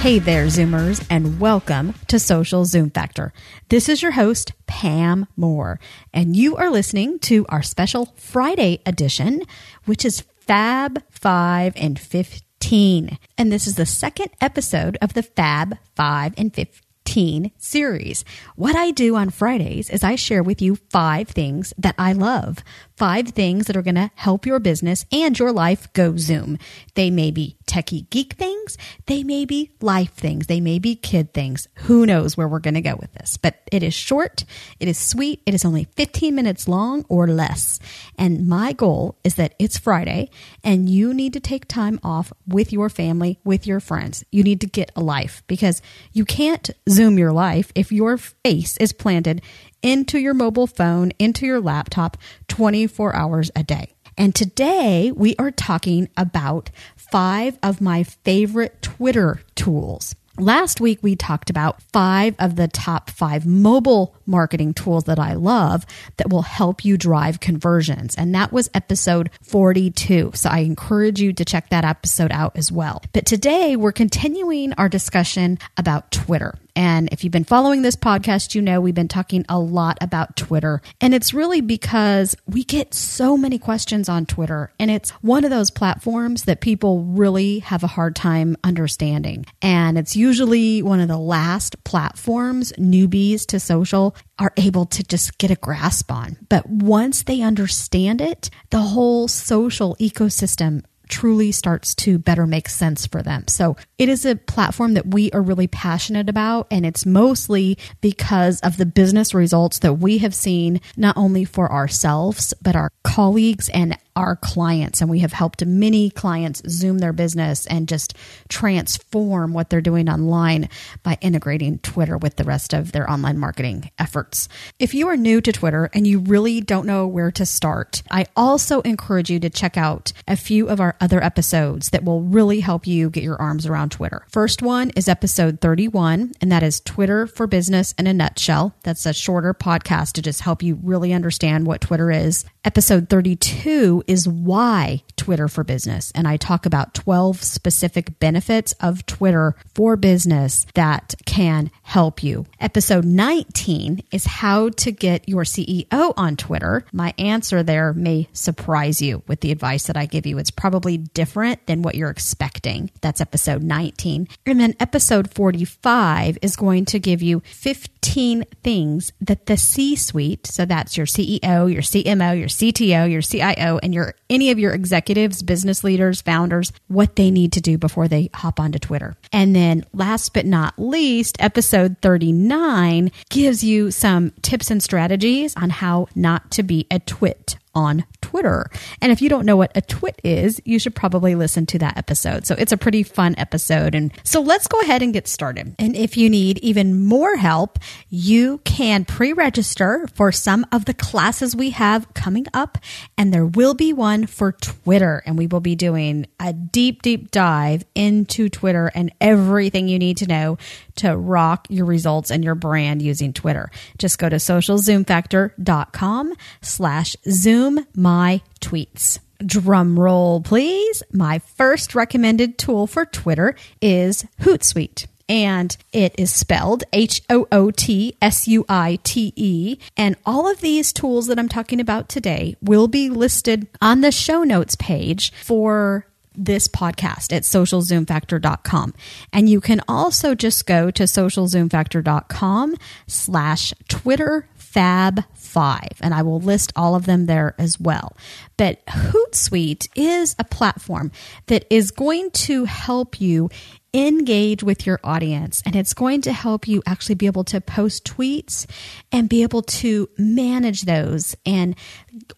Hey there, Zoomers, and welcome to Social Zoom Factor. This is your host, Pam Moore, and you are listening to our special Friday edition, which is Fab 5 and 15. And this is the second episode of the Fab 5 and 15 series. What I do on Fridays is I share with you 5 things that I love, 5 things that are going to help your business and your life go Zoom. They may be techie geek things, they may be life things, they may be kid things. Who knows where we're going to go with this, but it is short, it is sweet, it is only 15 minutes long or less. And my goal is that it's Friday and you need to take time off with your family, with your friends. You need to get a life because you can't Zoom your life if your face is planted into your mobile phone, into your laptop 24 hours a day. And today we are talking about 5 of my favorite Twitter tools. Last week we talked about 5 of the top 5 mobile marketing tools that I love that will help you drive conversions. And that was episode 42. So I encourage you to check that episode out as well. But today we're continuing our discussion about Twitter. And if you've been following this podcast, you know we've been talking a lot about Twitter. And it's really because we get so many questions on Twitter. And it's one of those platforms that people really have a hard time understanding. And it's usually one of the last platforms newbies to social are able to just get a grasp on. But once they understand it, the whole social ecosystem truly starts to better make sense for them. So it is a platform that we are really passionate about, and it's mostly because of the business results that we have seen, not only for ourselves, but our colleagues and our clients. And we have helped many clients Zoom their business and just transform what they're doing online by integrating Twitter with the rest of their online marketing efforts. If you are new to Twitter and you really don't know where to start, I also encourage you to check out a few of our other episodes that will really help you get your arms around Twitter. First one is episode 31, and that is Twitter for Business in a Nutshell. That's a shorter podcast to just help you really understand what Twitter is. Episode 32 is Why Twitter for Business. And I talk about 12 specific benefits of Twitter for business that can help you. Episode 19 is How to Get Your CEO on Twitter. My answer there may surprise you with the advice that I give you. It's probably different than what you're expecting. That's episode 19. And then episode 45 is going to give you 15 things that the C-suite, so that's your CEO, your CMO, your CTO, your CIO, and your any of your executives, business leaders, founders, what they need to do before they hop onto Twitter. And then last but not least, episode 39 gives you some tips and strategies on how not to be a twit on Twitter. And if you don't know what a twit is, you should probably listen to that episode. So it's a pretty fun episode. And so let's go ahead and get started. And if you need even more help, you can pre-register for some of the classes we have coming up. And there will be one for Twitter. And we will be doing a deep, deep dive into Twitter and everything you need to know to rock your results and your brand using Twitter. Just go to socialzoomfactor.com/Zoom. My tweets. Drum roll, please. My first recommended tool for Twitter is Hootsuite. And it is spelled Hootsuite. And all of these tools that I'm talking about today will be listed on the show notes page for this podcast at socialzoomfactor.com. And you can also just go to socialzoomfactor.com/Twitter Fab Five, and I will list all of them there as well. But Hootsuite is a platform that is going to help you engage with your audience, and it's going to help you actually be able to post tweets and be able to manage those and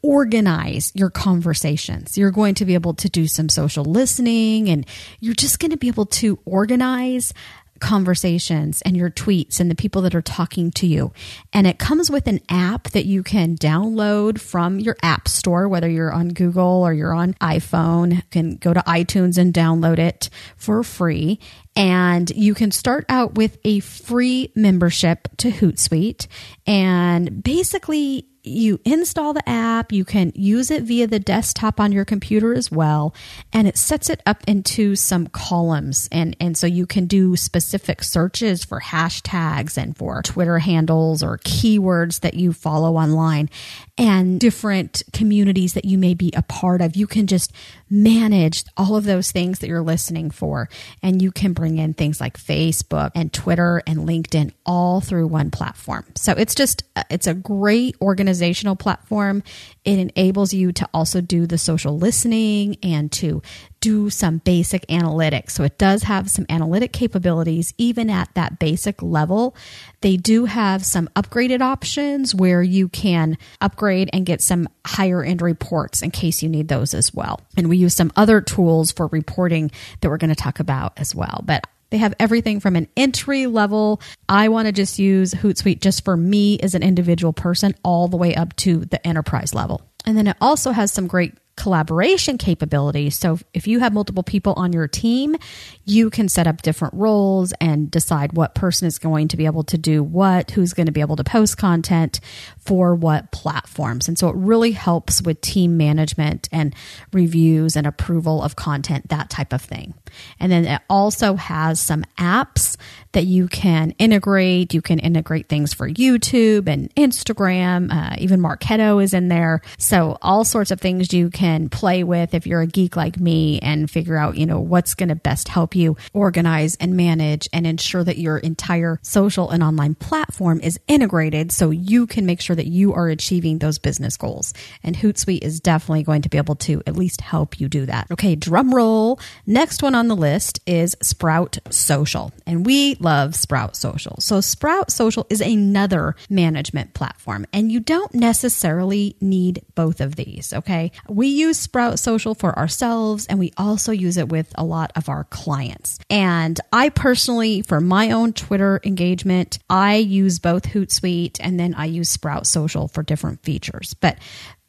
organize your conversations. You're going to be able to do some social listening, and you're just going to be able to organize conversations and your tweets and the people that are talking to you. And it comes with an app that you can download from your app store, whether you're on Google or you're on iPhone. You can go to iTunes and download it for free. And you can start out with a free membership to Hootsuite. And basically, you install the app, you can use it via the desktop on your computer as well, and it sets it up into some columns. And so you can do specific searches for hashtags and for Twitter handles or keywords that you follow online and different communities that you may be a part of. You can just manage all of those things that you're listening for, and you can bring in things like Facebook and Twitter and LinkedIn all through one platform. So it's a great organizational platform. It enables you to also do the social listening and to do some basic analytics. So it does have some analytic capabilities, even at that basic level. They do have some upgraded options where you can upgrade and get some higher end reports in case you need those as well. And we use some other tools for reporting that we're going to talk about as well. But they have everything from an entry level, I want to just use Hootsuite just for me as an individual person, all the way up to the enterprise level. And then it also has some great collaboration capabilities. So if you have multiple people on your team, you can set up different roles and decide what person is going to be able to do what, who's going to be able to post content for what platforms. And so it really helps with team management and reviews and approval of content, that type of thing. And then it also has some apps that you can integrate. You can integrate things for YouTube and Instagram. Even Marketo is in there. So all sorts of things you can play with if you're a geek like me and figure out, what's going to best help you organize and manage and ensure that your entire social and online platform is integrated so you can make sure that you are achieving those business goals. And Hootsuite is definitely going to be able to at least help you do that. Okay, drum roll. Next one on the list is Sprout Social. And we love Sprout Social. So Sprout Social is another management platform, and you don't necessarily need both of these, okay? We use Sprout Social for ourselves, and we also use it with a lot of our clients. And I personally, for my own Twitter engagement, I use both Hootsuite and then I use Sprout Social for different features. But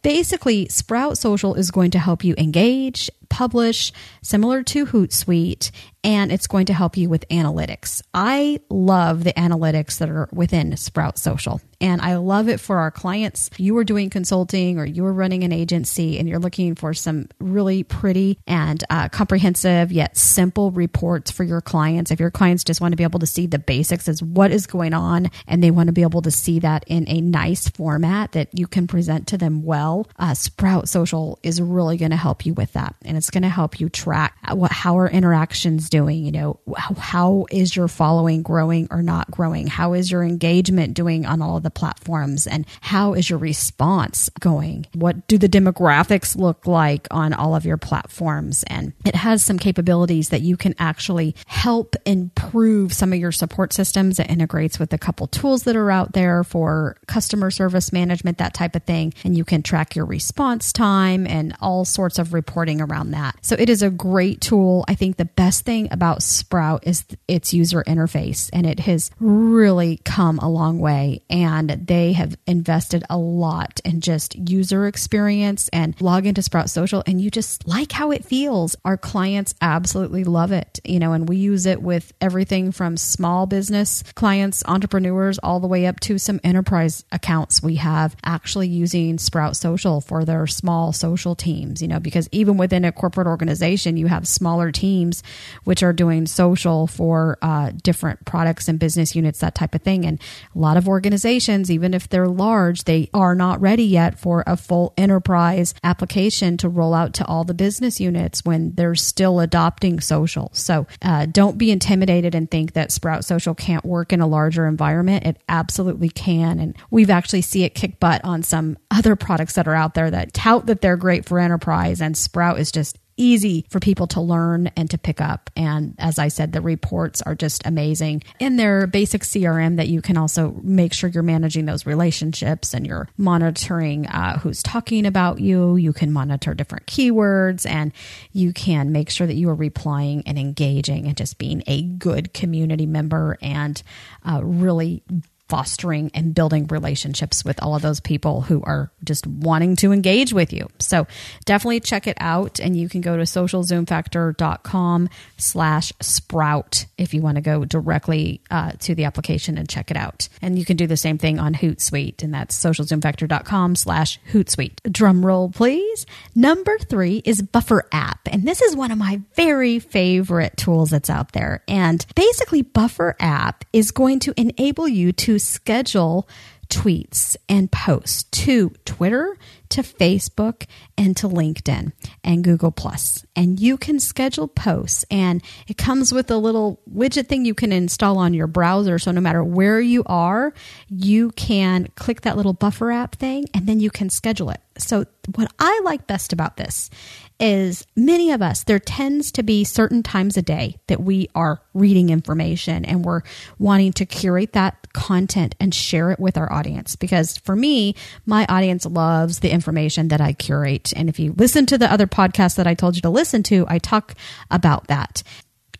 basically, Sprout Social is going to help you engage, publish, similar to Hootsuite, and it's going to help you with analytics. I love the analytics that are within Sprout Social, and I love it for our clients. If you are doing consulting or you are running an agency and you're looking for some really pretty and comprehensive yet simple reports for your clients, if your clients just want to be able to see the basics as what is going on and they want to be able to see that in a nice format that you can present to them well, Sprout Social is really going to help you with that. And it's going to help you track how are interactions doing, how is your following growing or not growing? How is your engagement doing on all of the platforms? And how is your response going? What do the demographics look like on all of your platforms? And it has some capabilities that you can actually help improve some of your support systems. It integrates with a couple tools that are out there for customer service management, that type of thing. And you can track your response time and all sorts of reporting around that. So it is a great tool. I think the best thing about Sprout is its user interface, and it has really come a long way, and they have invested a lot in just user experience. And log into Sprout Social and you just like how it feels. Our clients absolutely love it, and we use it with everything from small business clients, entrepreneurs, all the way up to some enterprise accounts we have actually using Sprout Social for their small social teams, because even within a corporate organization, you have smaller teams which are doing social for different products and business units, that type of thing. And a lot of organizations, even if they're large, they are not ready yet for a full enterprise application to roll out to all the business units when they're still adopting social. So don't be intimidated and think that Sprout Social can't work in a larger environment. It absolutely can. And we've actually see it kick butt on some other products that are out there that tout that they're great for enterprise, and Sprout is just easy for people to learn and to pick up. And as I said, the reports are just amazing. And their basic CRM that you can also make sure you're managing those relationships and you're monitoring who's talking about you. You can monitor different keywords and you can make sure that you are replying and engaging and just being a good community member and really fostering and building relationships with all of those people who are just wanting to engage with you. So definitely check it out. And you can go to socialzoomfactor.com/sprout if you want to go directly to the application and check it out. And you can do the same thing on Hootsuite, and that's socialzoomfactor.com/Hootsuite. Drum roll, please. Number 3 is Buffer App. And this is one of my very favorite tools that's out there. And basically Buffer App is going to enable you to schedule tweets and posts to Twitter, to Facebook, and to LinkedIn and Google+. And you can schedule posts, and it comes with a little widget thing you can install on your browser. So no matter where you are, you can click that little Buffer App thing and then you can schedule it. So what I like best about this is many of us, there tends to be certain times a day that we are reading information and we're wanting to curate that content and share it with our audience. Because for me, my audience loves the information that I curate. And if you listen to the other podcast that I told you to listen to, I talk about that.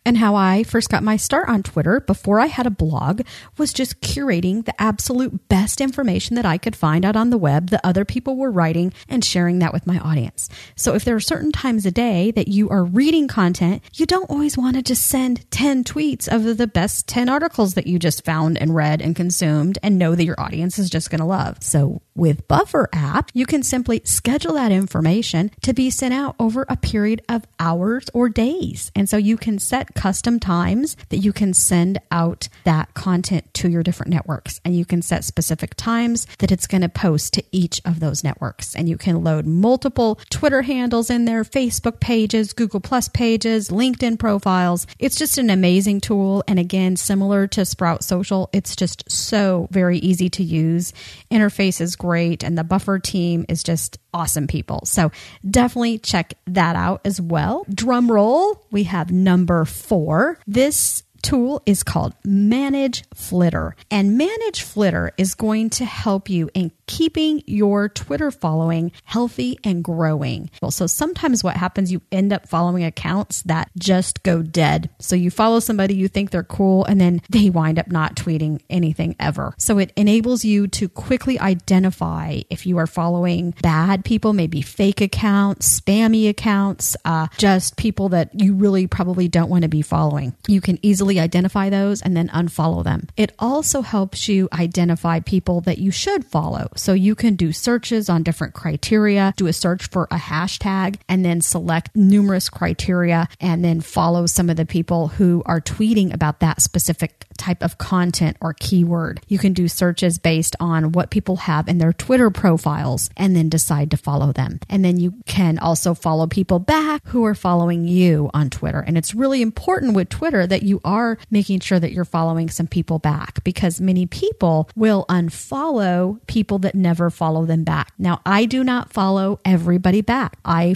And how I first got my start on Twitter before I had a blog was just curating the absolute best information that I could find out on the web that other people were writing and sharing that with my audience. So if there are certain times a day that you are reading content, you don't always want to just send 10 tweets of the best 10 articles that you just found and read and consumed and know that your audience is just going to love. So with Buffer App, you can simply schedule that information to be sent out over a period of hours or days. And so you can set custom times that you can send out that content to your different networks. And you can set specific times that it's going to post to each of those networks. And you can load multiple Twitter handles in there, Facebook pages, Google Plus pages, LinkedIn profiles. It's just an amazing tool. And again, similar to Sprout Social, it's just so very easy to use. Interface is great, and the Buffer team is just awesome people. So definitely check that out as well. Drum roll, we have number 4. This tool is called ManageFlitter, and ManageFlitter is going to help you in keeping your Twitter following healthy and growing. Well, so sometimes what happens, you end up following accounts that just go dead. So you follow somebody, you think they're cool, and then they wind up not tweeting anything ever. So it enables you to quickly identify if you are following bad people, maybe fake accounts, spammy accounts, just people that you really probably don't want to be following. You can easily identify those and then unfollow them. It also helps you identify people that you should follow. So you can do searches on different criteria, do a search for a hashtag, and then select numerous criteria and then follow some of the people who are tweeting about that specific type of content or keyword. You can do searches based on what people have in their Twitter profiles and then decide to follow them. And then you can also follow people back who are following you on Twitter. And it's really important with Twitter that you are making sure that you're following some people back, because many people will unfollow people that never follow them back. Now, I do not follow everybody back. I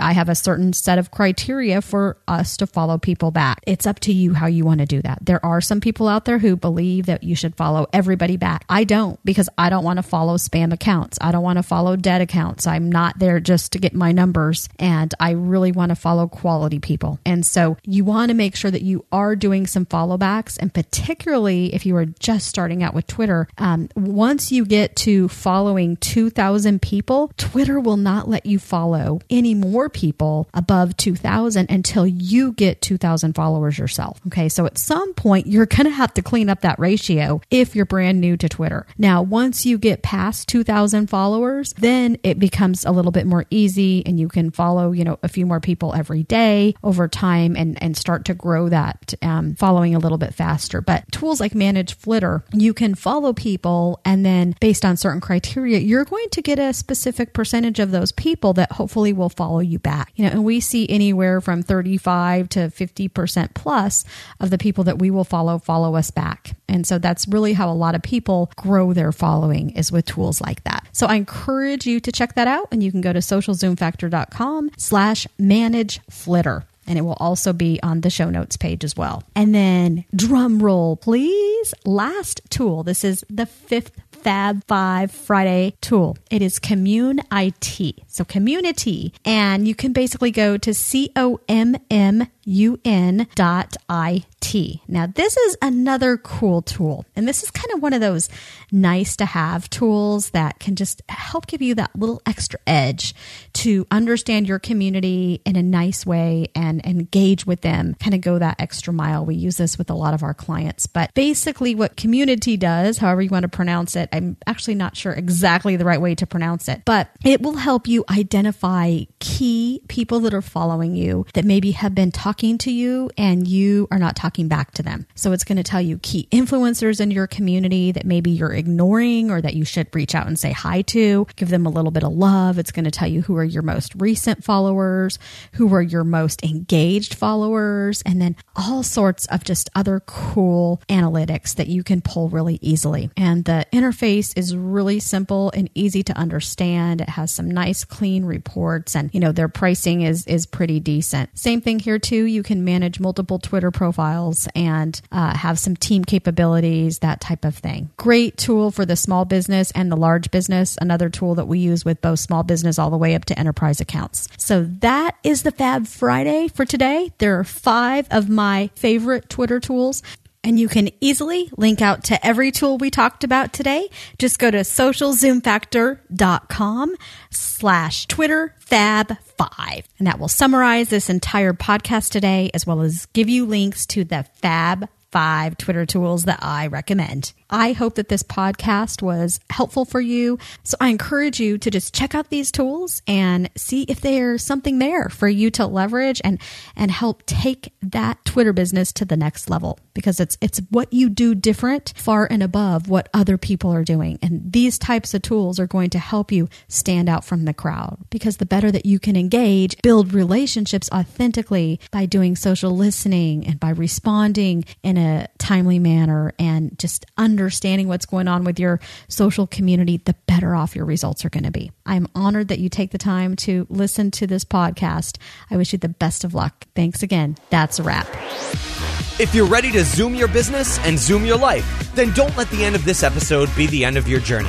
have a certain set of criteria for us to follow people back. It's up to you how you want to do that. There are some people out there who believe that you should follow everybody back. I don't, because I don't want to follow spam accounts. I don't want to follow dead accounts. I'm not there just to get my numbers, and I really want to follow quality people. And so you want to make sure that you are doing some follow backs, and particularly if you are just starting out with Twitter, once you get to following 2,000 people, Twitter will not let you follow any more people above 2,000 until you get 2,000 followers yourself. Okay. So at some point, you're going to have to clean up that ratio if you're brand new to Twitter. Now, once you get past 2,000 followers, then it becomes a little bit more easy and you can follow, you know, a few more people every day over time and start to grow that following a little bit faster. But tools like ManageFlitter, you can follow people and then based on certain criteria, you're going to get a specific percentage of those people that hopefully will follow you back. You know, and we see anywhere from 35 to 50% plus of the people that we will follow us back. And so that's really how a lot of people grow their following is with tools like that. So I encourage you to check that out and you can go to socialzoomfactor.com/manageflitter. And it will also be on the show notes page as well. And then drum roll, please. Last tool. This is the fifth Fab 5 Friday tool. It is Commune IT. So community. And you can basically go to commun.it. Now, this is another cool tool. And this is kind of one of those nice to have tools that can just help give you that little extra edge to understand your community in a nice way and engage with them, kind of go that extra mile. We use this with a lot of our clients. But basically what community does, however you want to pronounce it, I'm actually not sure exactly the right way to pronounce it, but it will help you identify key people that are following you that maybe have been talking to you and you are not talking back to them. So it's going to tell you key influencers in your community that maybe you're ignoring or that you should reach out and say hi to, give them a little bit of love. It's going to tell you who are your most recent followers, who are your most engaged followers, and then all sorts of just other cool analytics that you can pull really easily. And the interface is really simple and easy to understand. It has some nice, clean reports and, you know, their pricing is pretty decent. Same thing here too. You can manage multiple Twitter profiles and have some team capabilities, that type of thing. Great tool for the small business and the large business. Another tool that we use with both small business all the way up to enterprise accounts. So that is the Fab Friday for today. There are 5 of my favorite Twitter tools. And you can easily link out to every tool we talked about today. Just go to socialzoomfactor.com/TwitterFab5. And that will summarize this entire podcast today, as well as give you links to the Fab 5 Twitter tools that I recommend. I hope that this podcast was helpful for you. So I encourage you to just check out these tools and see if there's something there for you to leverage and help take that Twitter business to the next level, because it's what you do different far and above what other people are doing. And these types of tools are going to help you stand out from the crowd, because the better that you can engage, build relationships authentically by doing social listening and by responding in a timely manner and just understanding what's going on with your social community, the better off your results are going to be. I'm honored that you take the time to listen to this podcast. I wish you the best of luck. Thanks again. That's a wrap. If you're ready to zoom your business and zoom your life, then don't let the end of this episode be the end of your journey.